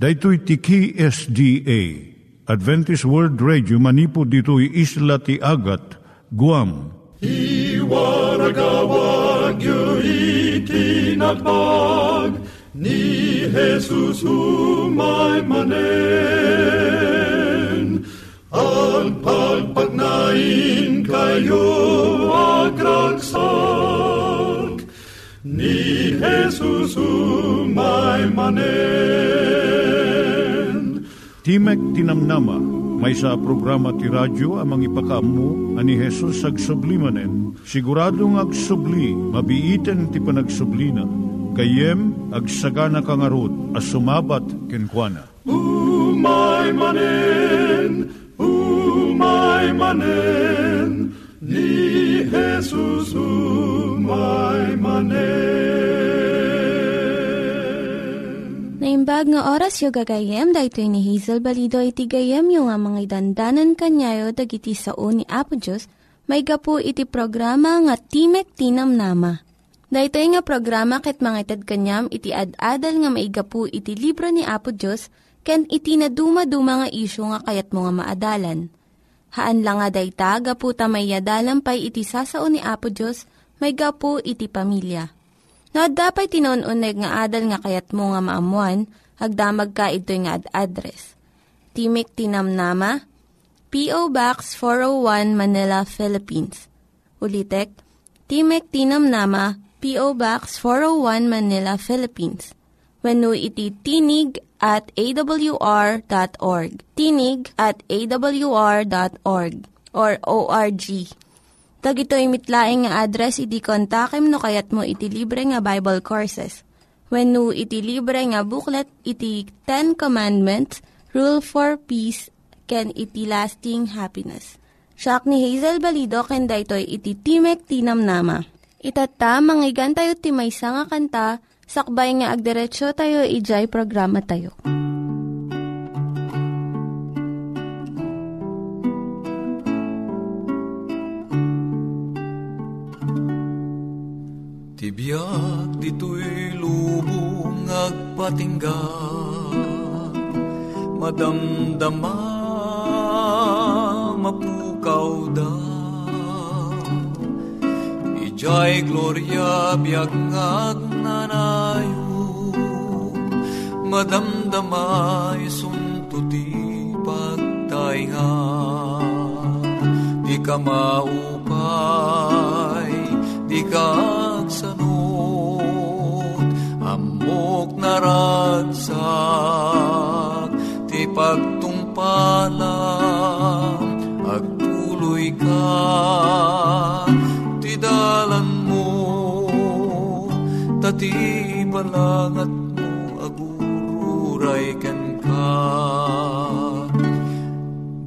Daitui tiki SDA Adventist World Radio manipod ditoy isla ti Agat, Guam. I waragawag yu itinatpag ni Jesus umay manen. Ang pagpagnain kayo agkansak ni Jesus umay manen. Timek tinamnama, may sa programa ti radyo amang ipakaammo ani Jesus agsublimanen. Siguradong agsubli, mabiiten ti panagsublina. Kayem agsagana kangarod a sumabat kenkwana. Umay manen, ni Jesus umay manen. Naimbag nga oras yung gagayem, dahito ni Hazel Balido iti gagayem yung nga mga dandanan kanyayo dag iti sao ni Apo Diyos, may gapu iti programa nga Timek Tinamnama. Dahito nga programa ket mangitad kanyam iti ad-adal nga may gapu iti libro ni Apo Diyos, ken iti na dumaduma nga isyo nga kayat mo nga maadalan. Haan lang nga dayta, gapu tamay yadalampay iti sao ni Apo Diyos, may gapu iti pamilya. No, dapay tinon-uneg nga adal nga kayat mo nga maamuan, hagdamag ka ito'y nga address. Timek Tinamnama, P.O. Box 401 Manila, Philippines. Ulitek, Timek Tinamnama, P.O. Box 401 Manila, Philippines. Wenno iti tinig@awr.org. Tinig@awr.org or ORG. Tag ito'y mitlaing nga address, iti kontakem no kayat mo iti libre nga Bible Courses. Wenno iti libre nga booklet, iti Ten Commandments, Rule for Peace, ken iti Lasting Happiness. Siak ni Hazel Balido, ken daytoy iti Timek Tinamnama. Itata, manggigan tayo timaysa nga kanta, sakbay nga agderetsyo tayo, ijay programa tayo. Tibiak dito'y lubong agpatingga, madamdama mapukaw da. Ijay gloria biag agnanayo, madamdama isunto ti pagtainga. Di ka maupay, di ka amok naratsak ti pagtumpalam agtuloy ka ti dalan mo tati balangat mo agururay ken ka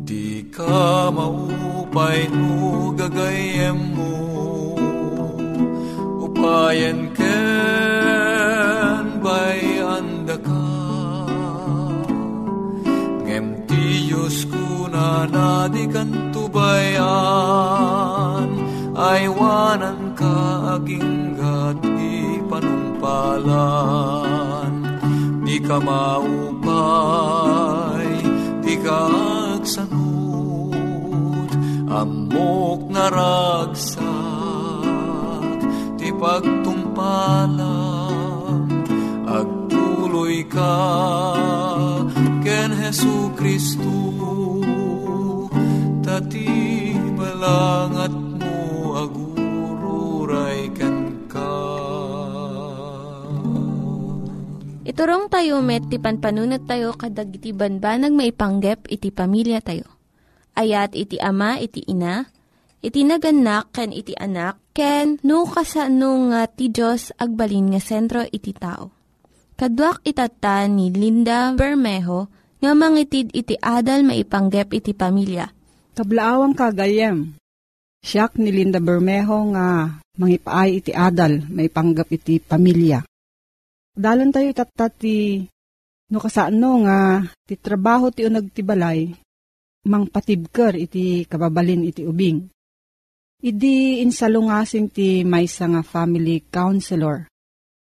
di ka maupay no gagayem mo upayan ken bay anda ka ngem ti Diyos kunana di kantubayan ay wanan ka aginggat ipanumpalan di ka maupay di ka agsanod amok naragsa pagtumpalan agtuloy ka ken Hesu Kristo tati balangat mo agururay ken ka. Iturong tayo met ti panpanunat tayo kadag iti banbanag maipanggep iti pamilya tayo. Ayat iti ama iti ina iti naganak, ken iti anak, ken no kasano nga ti Diyos agbalin nga sentro iti tao. Kaduak itata ni Linda Bermejo nga mangitid iti adal maipanggep iti pamilya. Kablaawang kagayem, siak ni Linda Bermejo nga mangipaay iti adal maipanggep iti pamilya. Dalan tayo itata ti no kasano nga ti trabaho ti unag ti balay, mangpatibker iti kababalin iti ubing. Idi insalungasing ti maysa nga family counselor.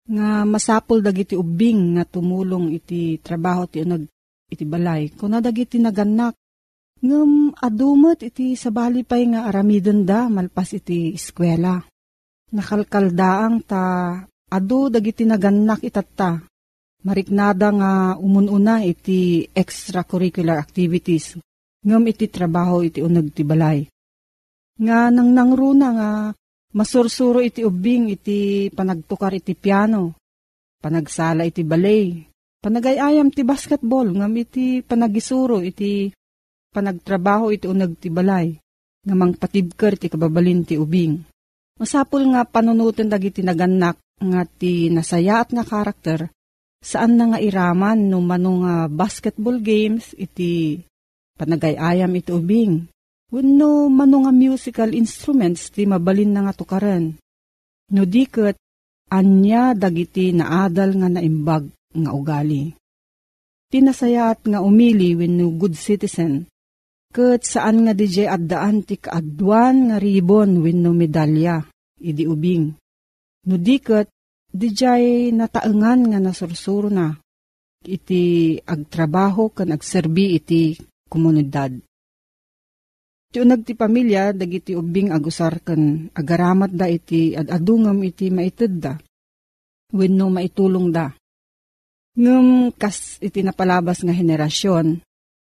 nga masapol dagiti ubing nga tumulong iti trabaho ti uneg iti balay. Kuna dagiti naganak ngem adumet iti sabalipay nga aramiden da malpas iti eskwela. Nakalkaldaang ta adu dagiti naganak itatta. Mariknada nga umununa iti extracurricular activities ngem iti trabaho iti uneg ti balay. Nga nangruna nga masursuro iti ubing iti panagtukar iti piano, panagsala iti ballet, panagayayam ti basketball, ngam iti panagisuro iti panagtrabaho iti uneg ti balay, ngamang patibker iti kababalin ti ubing. Masapul nga panunutin dagiti naganak nga ti nasaya at nga karakter, saan na nga iraman no mano nga basketball games iti panagayayam iti ubing. Wenno manunga musical instruments ti mabalin na nga tukaran. No diket anya dagiti naadal nga naimbag nga ugali. Tinasayaat nga umili wenno good citizen. Ket saan nga DJ addaan ti kaadwan nga ribbon wenno medalya idi ubing. No diket DJ nataengan nga nasursuro na iti agtrabaho ken agserbi iti komunidad. Iti uneg ti pamilya, dagiti ubing agusar ken agaramat da iti adungam iti maited da, wenno maitulong da. Ngem kas iti napalabas nga henerasyon,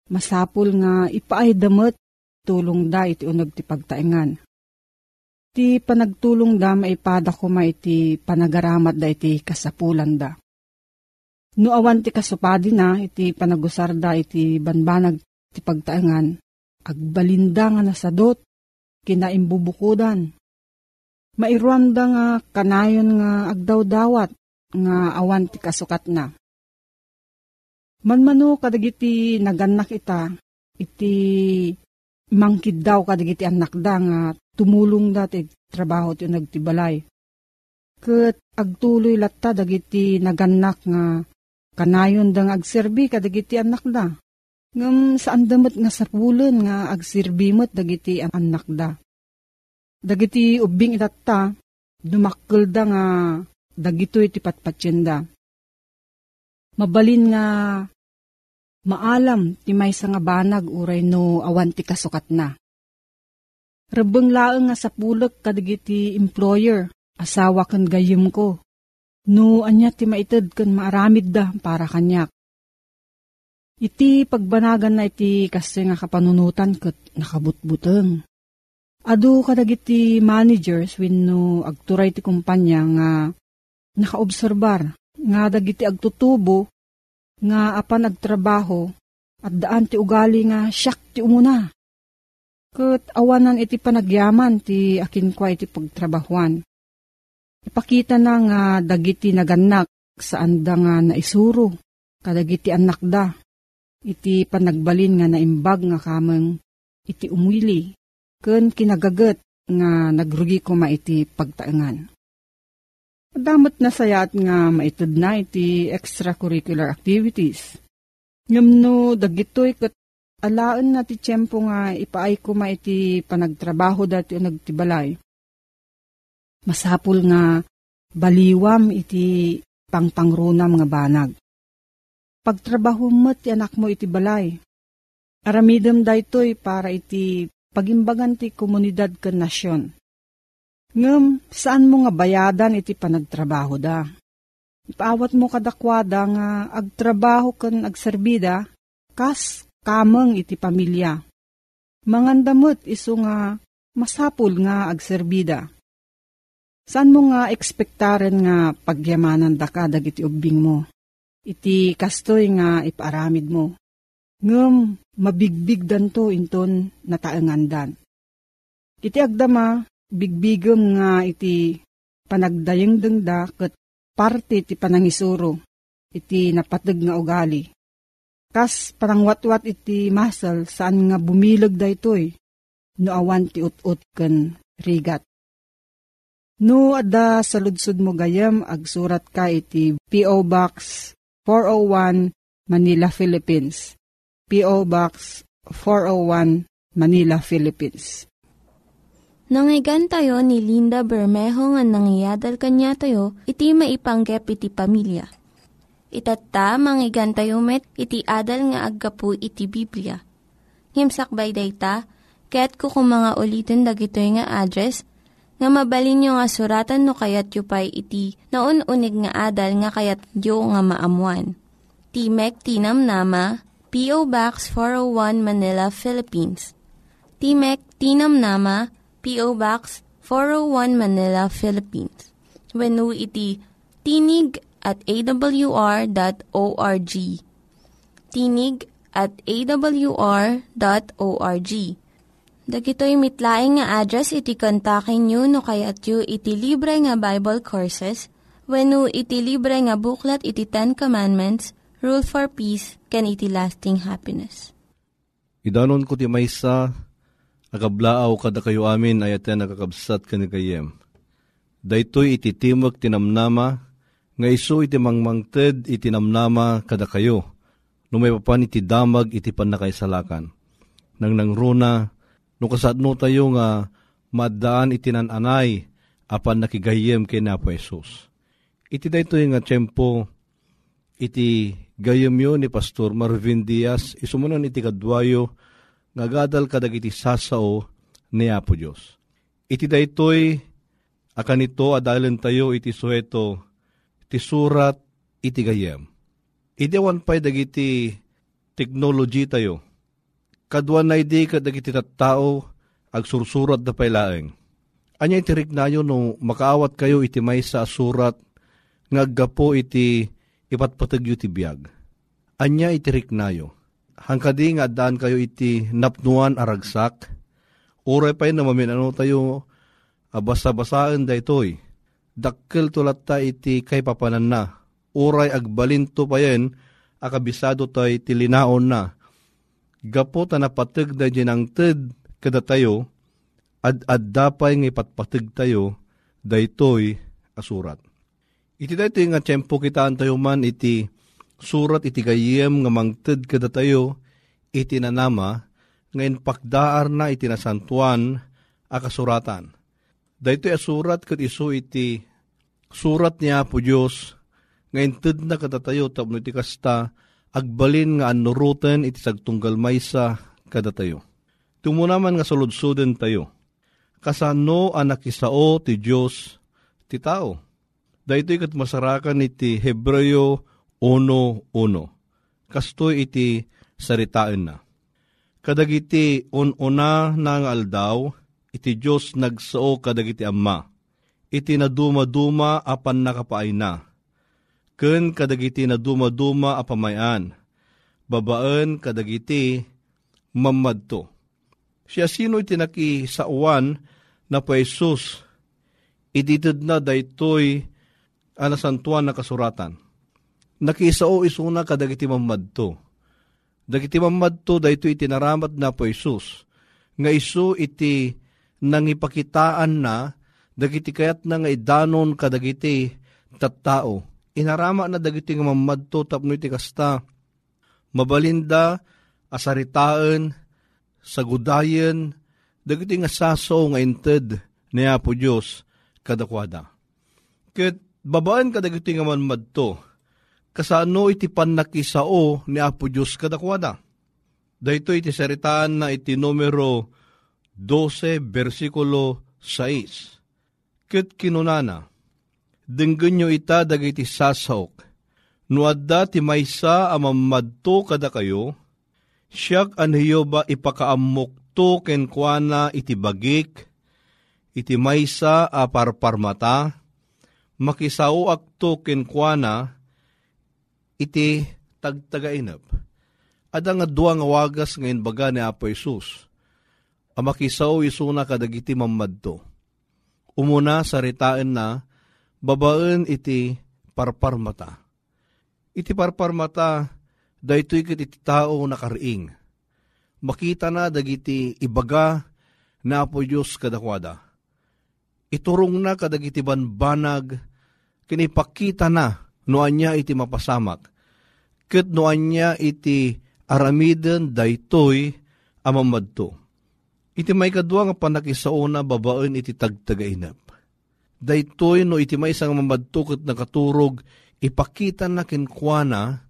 masapul nga ipaay damet tulong da iti uneg ti pagtaengan. Ti panagtulong da maipadakuma iti panagaramat da iti kasapulan da. No awan ti kasupadi na iti panagusar da iti banbanag ti pagtaengan. Agbalinda nga nasadot, kinaimbubukudan. Mairuanda nga kanayon nga agdawdawat, nga awan ti kasukat na. Manmano kadagiti naganak ita, iti mangkid daw kadagiti anak da nga tumulong dati trabaho ti uneg ti balay. Ket agtuloy latta dagiti naganak nga kanayon da nga agserbi kadagiti anak da. Ngam saan damat nga sapulan nga agsirbimat dagiti ang anak da. Dagiti ubing itata, dumakkel da nga dagito iti patpatsenda. Mabalin nga maalam ti maysa nga banag uray no awan ti kasukat na. Rebeng laeng nga sapulak kadagiti employer, asawa ken gayem ko. No anya ti maited ken maaramid da para kanyak. Iti pagbanagan na iti kasi nga kapanunutan ket nakabutbuteng. Adu kadagiti managers wenno agturay ti kumpanya nga nakaobserbar nga dagiti agtutubo nga apan agtrabaho addaan ti ugali nga syak ti umuna. Ket awanan iti panagyaman ti akinkwa iti pagtrabahuan. Ipakita na nga dagiti naganak saan da nga naisuro kadagiti anak da. Iti panagbalin nga naimbag nga kameng iti umwili, ken kinagaget nga nagrugi kuma iti pagtaengan. Adamat na sayat nga maited na iti extracurricular activities. Ngumno dagitoy ket alaen na ti tiempo nga ipaay kuma iti panagtrabaho dati uneg ti balay. Masapul nga baliwam iti pangpangrunam nga banag. Pagtrabaho met ti anak mo iti balay. Aramidem daytoy para iti pagimbagan ti komunidad ken nasyon. Ngem saan mo nga bayadan iti panagtrabaho da? Ipaawat mo kadakwada nga agtrabaho ken agserbida kas kameng iti pamilya. Mangandamot isu nga masapul nga agserbida. Saan mo nga ekspektaren nga pagyamanan da ka dagiti ubing mo? Iti kastoy nga iparamid mo. Ngem mabigbig danto inton nataengandan. Iti agdama bigbigem nga iti panagdayengdeng da ket parte ti panangisuro iti napateg nga ugali. Kas panangwatwat iti muscle saan nga bumilag daytoy no awan ti ut-ut ken rigat. No adda saludsod mo gayam agsurat ka iti PO Box 401 Manila, Philippines. P.O. Box 401 Manila, Philippines. Nangyigan tayo ni Linda Bermejo nga nangyadal kanya tayo, iti maipanggep iti pamilya. Itata, manggigan tayo met, iti adal nga aggapu iti Biblia. Ngimsakbay dayta, kaya't kukumanga ulitin dagito nga address, nga mabalin nyo nga suratan no kayat yu pa'y iti naun-unig nga adal nga kayat yu nga maamuan. Timek Tinam Nama, P.O. Box 401 Manila, Philippines. Timek Tinam Nama, P.O. Box 401 Manila, Philippines. Wenu iti tinig@awr.org. Tinig@awr.org. Dagitoy mitlaing nga address iti kontakin nyo no kayat yu iti libre nga Bible Courses wenu iti libre nga buklat iti Ten Commandments, Rule for Peace, can iti lasting happiness. Idanon ko ti maysa agablaaw kada kayo amin ayaten nakakabsat kanikayem. Daytoy iti timog tinamnama nga isu iti mangmangted iti namnama kada kayo no may papan iti damag iti pannakaisalakan. Nang nangruna no kasatno tayo nga maddaan iti nananay apan nakigayem kena po Jesus. Iti daytoy nga tiyempo iti gayem yo ni Pastor Marvin Diaz isumunan iti kadwayo ngagadal kadag iti sasao ni Apo Diyos. Iti daytoy akanito adalan tayo iti suheto, iti surat, iti gayem. Iti awan pa'y dagiti technology tayo. Kaduan na idi kadag iti tattao agsursurat na pailaeng. Anya iti riknayo no makaawat kayo iti maysa surat ngaggapo iti ipatpatagyo ti biyag. Anya iti riknayo. Hangkadi nga daan kayo iti napnuan aragsak, uray pa'y namamin ano tayo, abasa-basaan daytoy, dakkel tulat ta iti kay papanan na, uray agbalinto payen, akabisado tay iti linaon na, gapo ta napateg na ginangted kada tayo, ad-addapay ng ipatpateg tayo, daytoy asurat. Iti daytoy nga tiyempo kitaan tayo man iti surat iti gayem nga mangted kada tayo iti nanama ngayon pakdaar na iti nasantuan akasuratan. Daytoy asurat ket isu iti surat ni Apo Dios ngayon ted na kada tayo tapno iti kasta agbalin nga anuruten iti sagtunggal maysa kada tayo. Tumunaman nga saludsuden tayo. Kasano anakisao ti Dios ti tao. Daytoy ket masarakan iti Hebreo 1:1. Kastoy iti saritaan na. Kadagiti on-una na nga aldaw, iti Diyos nagsao kadagiti Ama. Iti naduma-duma apan nakapaay na. Ken kadagiti naduma-duma apamayan. Babaan kadagiti mamadto. Siya sino iti nakisauan na po Jesus. Ititid na daytoy anasantuan na kasuratan. Nakisao isuna ka dagiti mamadto. Dagiti mamadto dahito itinaramat na po Isus. Nga isu iti nangipakitaan na dagiti kayat na nga idanon ka dagiti tattao. Inarama na dagiti nga mamadto tapno iti kasta. Mabalinda, asaritaan, sagudayan, dagiti nga saso nga inted ni Apo Dios kadakwada. Ket babaan ka dagiti nga mamadto. Kasano iti pannakisao ni Apo Dios kadakwada. Daytoy iti saritaan na iti numero 12 versikulo 6. Ket kinunana, denggenyo ita dagiti sasaok, no adda ti maysa a mammadto kada kayo, siak anhiyo ba ipakaammokto kenkuana iti bagik, iti maysa a parparmata, makisao akto kenkuana, iti tagtagainap. Ada nga duwa nga wagas ngayon baga ni Apo Isus. Amakisaw isuna kadagiti mamadto. Umuna saritaan na babaan iti parparmata. Iti parparmata daytoy ket iti tao nakariing. Makita na dagiti ibaga na Apo Dios kadakwada. Iturong na kadagiti banbanag kinipakita na noanya iti mapasamak, ket noanya iti aramiden daytoy amamadto. Iti may kadwa nga panakisauna babaen iti tagtagainap. Daytoy no iti may isang mamadtukot na katurog, ipakita na kinkwana,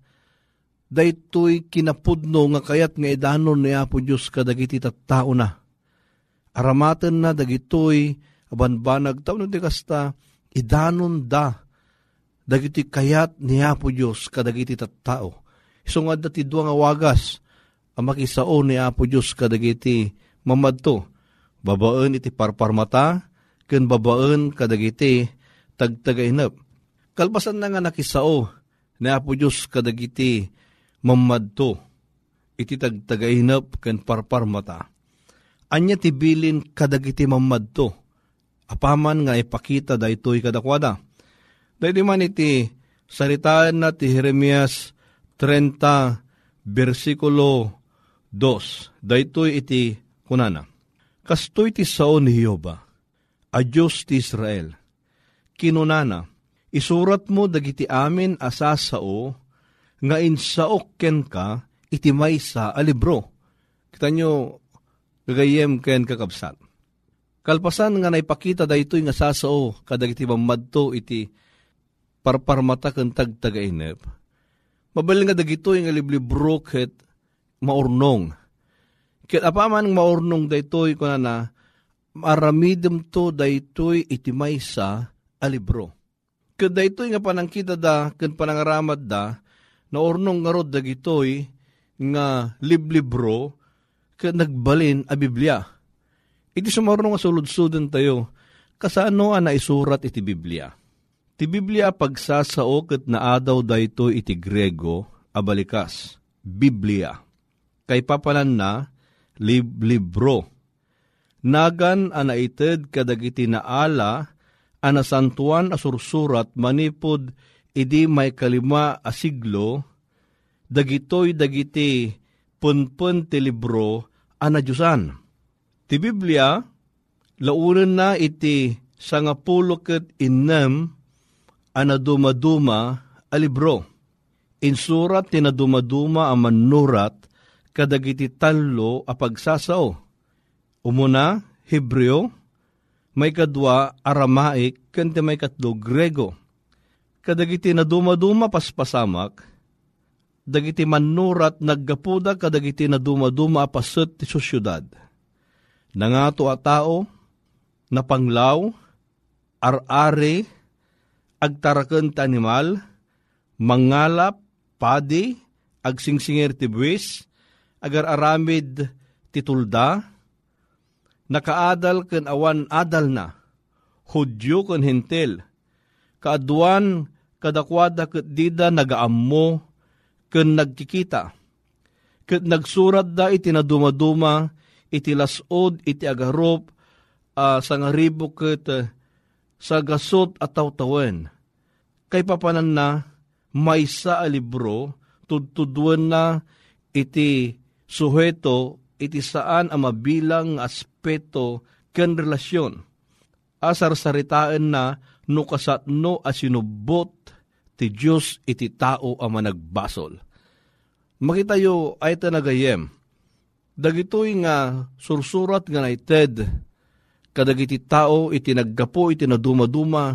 daytoy kinapudno nga kayat nga idanon ni Apo Diyos kadagiti tattao na. Aramaten na dagitoy, abanbanag tao na di kasta, idanon da, dagiti kayat ni Apo Diyos kadagiti tattao. So nga dati duwa nga wagas, ang makisao ni Apo Diyos kadagiti mamadto, babaen iti parparmata, ken babaen kadagiti tagtagainep. Kalbasan na nga nakisao ni Apo Dios kadagiti mamadto, iti tagtagainep ken parparmata. Anya tibilin kadagiti mamadto, apaman nga ipakita daytoy kadakwada. Daydi man iti saritaan na ti Jeremias 30 versikulo 2, daytoy iti kunana. Kastoy ti sao ni Jehovah, a Diyos ti Israel, kinunana, isurat mo dagiti amin asasao, nga insao ken ka, iti maysa a libro. Kita nyo, gagayem ken kakabsat. Kalpasan nga naipakita daytoy nga sasao, kadagiti mamadto iti parparmata ken tagtagainep. Mabalik nga dagitoy nga liblibro ket maurnong. Ket apaman maurnong daytoy kunana, maramidem to daytoy iti maysa a libro. Ket daytoy nga panangkita da ken panangaramat da na urnong nga rod dagitoy nga liblibro ket nagbalin a Biblia. Iti sumarno nga sulod-suden tayo kasano a naisurat iti Biblia. Ti Biblia pagsasao ket naadaw daytoy iti Grego a balikas Biblia. Kay papalan na, libro. Nagan anaited kadagiti naala, anasantuan asursurat manipod idi may kalima a siglo, dagitoy dagiti punpun ti libro anadyusan. Ti Biblia, launan na iti sangapuloket innem anadumaduma a libro. Insurat ti nadumaduma a manurat, kadagiti talo a pagsasao. Umuna, Hebreo, may kadwa Aramaic, kanti may katlo Grego. Kadagiti na dumaduma paspasamak, dagiti manurat naggapuda, kadagiti na dumaduma apaset ti sosyudad. Nangato a tao, napanglaw, ar-ari, agtaraken ti animal, mangalap, padi, agsingsingir ti buwis, agar aramid titulda, nakaadal ken awan adal na, Hudyo ken hentel, kaaduan kadakwada ket dida nagaammo ken nagkikita, ket nagsurat da iti nadumaduma, iti lasod, iti agarop, sangaribo ket sagasot at tawtawen. Kay papanan na, maysa a libro, tudtudwen na iti suheto, iti saan ang mabilang aspeto ken relasyon. Asarsaritaan na no kasatno asinubot ti Diyos iti tao ang managbasol. Makitayo ay tanagayem. Dagitoy nga sursurat nga naited, kadagiti tao iti naggapo iti nadumaduma,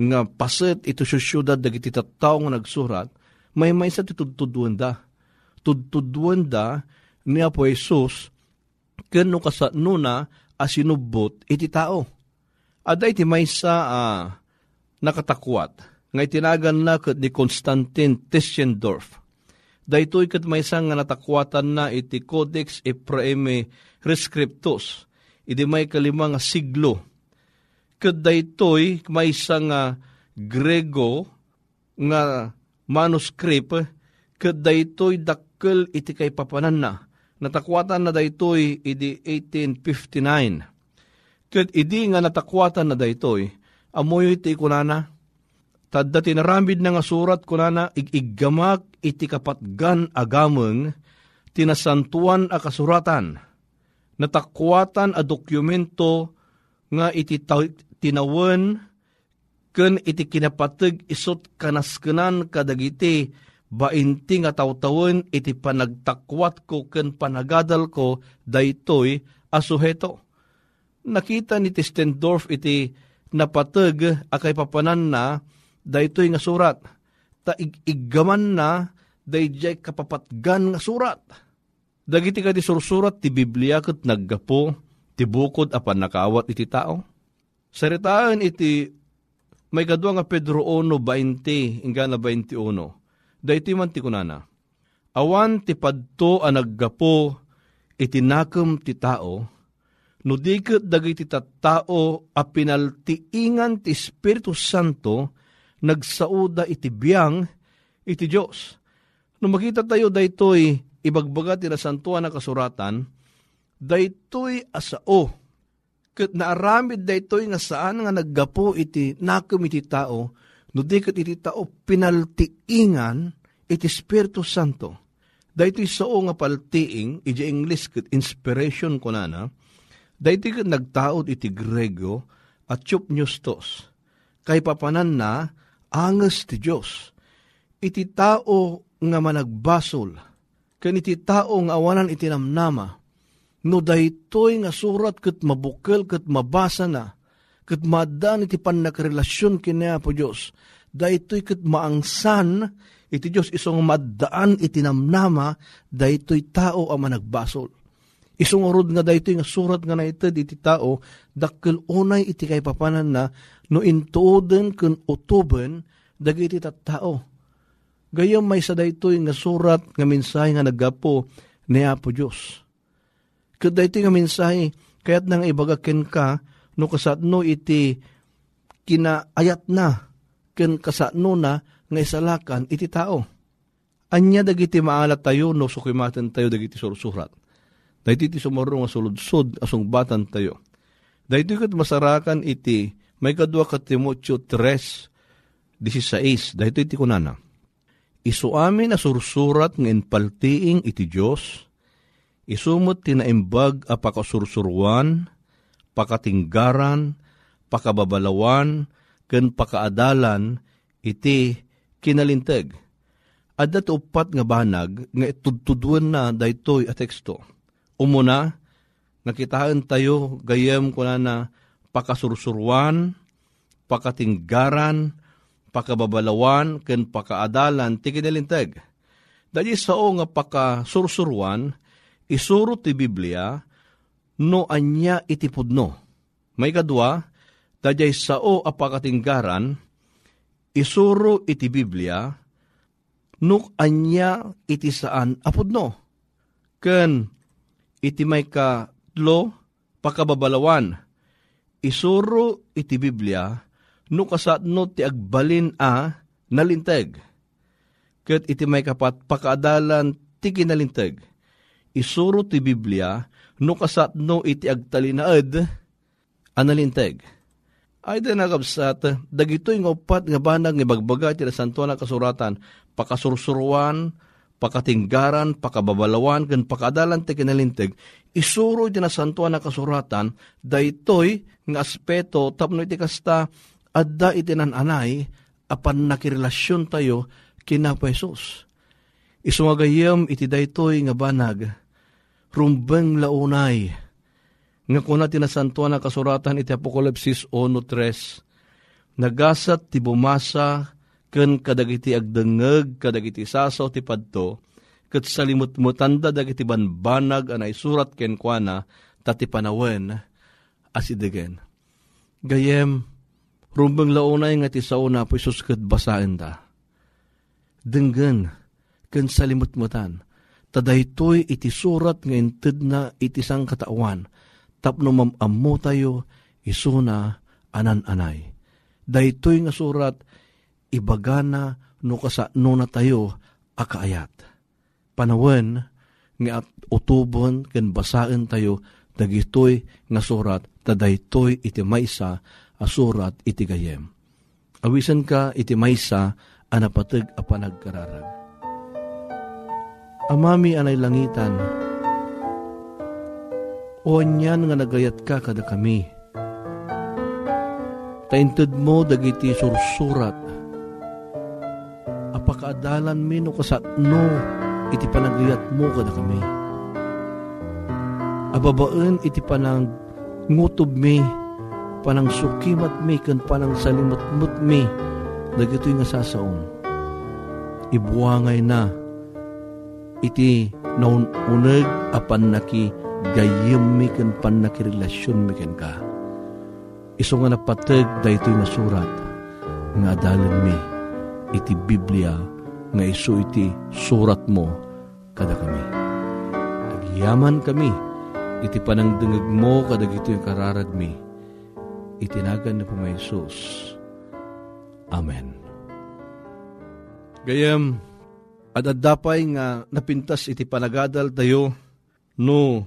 nga paset ito syudad dagiti tattao nga nagsurat, may maysa ti tudtudwenda. Tudtudwenda ni Apo Jesus, ken no kasano na asinubot iti tao. Aday iti maysa nakatakwat, nga itinagan na ket ni Constantin Tischendorf. Daytoy ket maysa nga natakwatan na iti Codex Ephraemi Rescriptus, idi may kalima nga siglo. Ket daytoy maysa nga Grego nga manuscript, ket daytoy dakkel iti kay papanan na. Natakwatan na daytoy idi 1859. Ket idi nga natakwatan na daytoy, amoy iti kunana, tadda tinaramid na nga surat kunana, igiggamak iti kapatgan agameng, tinasantuan a kasuratan. Natakwatan a dokumento nga iti tinawen, ken iti kinapateg isot kanaskenan kadagiti, bainti nga tawtawen iti panagtakwat ko ken panagadal ko daytoy a asuheto. Nakita ni Tischendorf iti napateg akay papanan na daytoy nga surat. Taigaman na dayjay kapapatgan nga surat. Dagiti ka ti sursurat ti Biblia ket naggapo ti bukod apan nakaawat iti tao. Saritaan iti may kadwa nga Pedro 1:20 nga na 21. Daytoy man ti kunana. Awan ti padto a naggapo itinakem ti tao. No diket dagiti tattao a pinaltiingan ti Espiritu Santo nagsauda iti biyang iti Dios. No makita tayo daytoy ibagbaga ti nasantuan na kasuratan, daytoy asao ket naaramid daytoy nga saan nga naggapo iti nakem iti tao, no diket iti tao pinaltiingan iti Espiritu Santo. Daytoy sao nga paltiing iti English ket inspiration kunana. Daiti ka nagtaod iti Grego at chupnyustos, kay papanan na anges ti Diyos. Iti tao nga managbasol, kan iti tao nga awanan iti namnama, no daytoy nga surat ket mabukel ket mabasa na, ket madan iti panagrelasyon kinaya po Diyos. Daytoy ket maangsan iti Diyos, isong maddaan iti namnama, daytoy tao ang managbasol. Isungurod nga dayto yung surat nga naitid iti tao, dakkel unay iti kay papanan na no intuoden ken utuben dagiti tattao. Gayam may sa dayto yung surat nga mensahe nga naggapo ni Apo Dios. Ket dayto yung mensahe kayat nang ibagaken ka no kasatno iti kinaayat na ken kasatno na nga isalakan iti tao. Anya dagiti maalat tayo no sukimaten tayo dagiti sursurat. Dahiti iti sumarong asuludsod asong batan tayo. Dahiti kat masarakan iti may kadwa ka Timoteo 3:16. Dahiti iti kunana. Isu amin asursurat ngayon paltiing iti Diyos. Isumot tinaimbag a pakasursuruan, pakatinggaran, pakababalawan, ken pakaadalan iti kinalinteg. Adat upat nga banag nga itudtuduan na daytoy a teksto. Umuna, nakitaan tayo gayam kunana pakasursuruan, pakatinggaran, pakababalawan, ken pakaadalan, ti kinalinteg. Dahil sao nga pakasursuruan, isuro ti Biblia, no anya itipudno. May kadwa, dahil sao a pakatinggaran, isuro iti Biblia, no anya itisaan apudno. Ken iti may katlo, pakababalawan, isuro iti Biblia, no kasatno ti agbalin a nalinteg. Ket iti may kapat, pakaadalan ti kinalinteg, isuro ti Biblia, no kasatno iti agtalinaed a nalinteg. Ay da nakabsat, dagitoy nga upat nga banag nga bagbaga ti nasantuan na kasuratan, pakasursuruan, pakatinggaran, pakababalawan, ken pakaadalan ti kinalinteg, isuro iti nasantuan na kasuratan, daytoy nga aspeto tapno iti kasta adda iti nananay apan nakirelasyon tayo kina Hesus. Isumagayem iti daytoy nga banag, rumbeng launay, nga kuna ti nasantuan na kasuratan iti Apocalipsis 1:3, nagasat ti bumasa ken kadagiti agdengeg kadagiti sasaw ti padto ket salimutmutanda dagiti banbanag anay surat ken kuana ta ti panawen asidegen. Gayem rumbeng launay nga ti sauna po Hesus ket basaen ta. Denggen ken salimutmutan ta daytoy iti surat nga intedna iti sangkatauan tapno mamammo tayo isuna anan-anay. Daytoy nga surat ibagana no kasano na tayo akaayat. Panawen nga at utubon ken basaen tayo dagitoy nga surat ta daytoy iti maysa a surat iti gayem. Awisen ka iti maysa a napateg a panagkararag. Amami anay langitan, o anyan nga nagayat ka kada kami. Tainted mo dagiti sursurat apakaadalan mi no kasatno iti panagayat mo kada kami. Ababaan iti panang ngutob mi, panang sukimat mi, kan panang salimutmut mi, dagito'y nga sasaon. Ibuangay na iti naununag apan naki gayim mi, kan pan naki relasyon mi kan ka. Iso nga napatag dayto'y nga surat nga adalan mi iti Biblia nga iso iti surat mo kada kami. Agyaman kami iti panangdengeg mo kadag ito yung kararag mi. Itinagan na po may Jesus. Amen. Gayam, adadapay nga napintas iti panagadal tayo no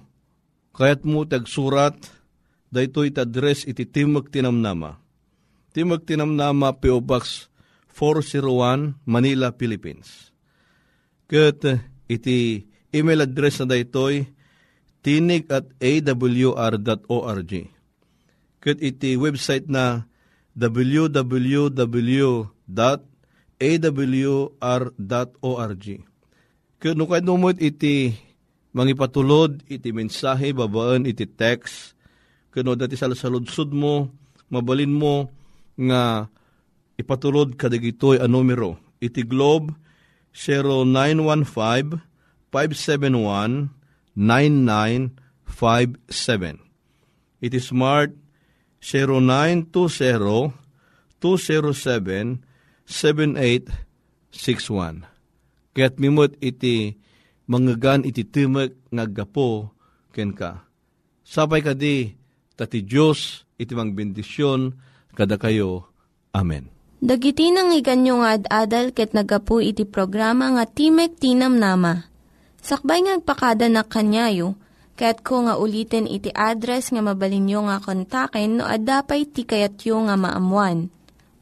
kayat mo tagsurat dahito itadres iti Timog Tinamnama. Timog Tinamnama, P.O. Box 401, Manila, Philippines. Ket iti email address na daytoy tinig@awr.org. Ket iti website na www.awr.org. Ket no kayat numot iti mangipatulod iti mensahe, babaan iti text. Ket no dati salasaludsud mo, mabalin mo nga ipatulod kadagitoy ang numero. Iti Globe 0915-571 9957. It is Smart 0920-207-7861. Kaya't mimot iti manggagan iti timek ngagapo ken ka. Sapay ka di tati Diyos iti mangbendisyon kada kayo. Amen. Dagiti nangyiganyo nga ad-adal ket nagapo iti programa nga Timek Tinamnama. Sakbay ngagpakada na kanyayo, kaya't ko nga ulitin iti address nga mabalinyo nga kontaken no ad-dapay ti kayatyo nga maamuan.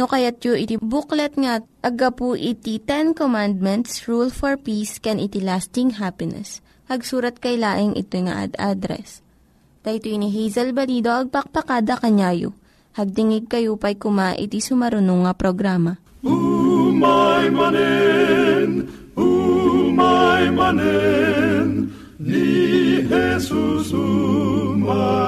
no kayatyo iti booklet nga agapu iti 10 Commandments, Rule for Peace, can iti lasting happiness. Hagsurat kay laeng itoy nga address. Daytoy ni Hazel Balido agpakpakada kanyayo. Hagdingig kayo pay kuma iti sumarunong nga programa. Umay manen, ni Jesus umay.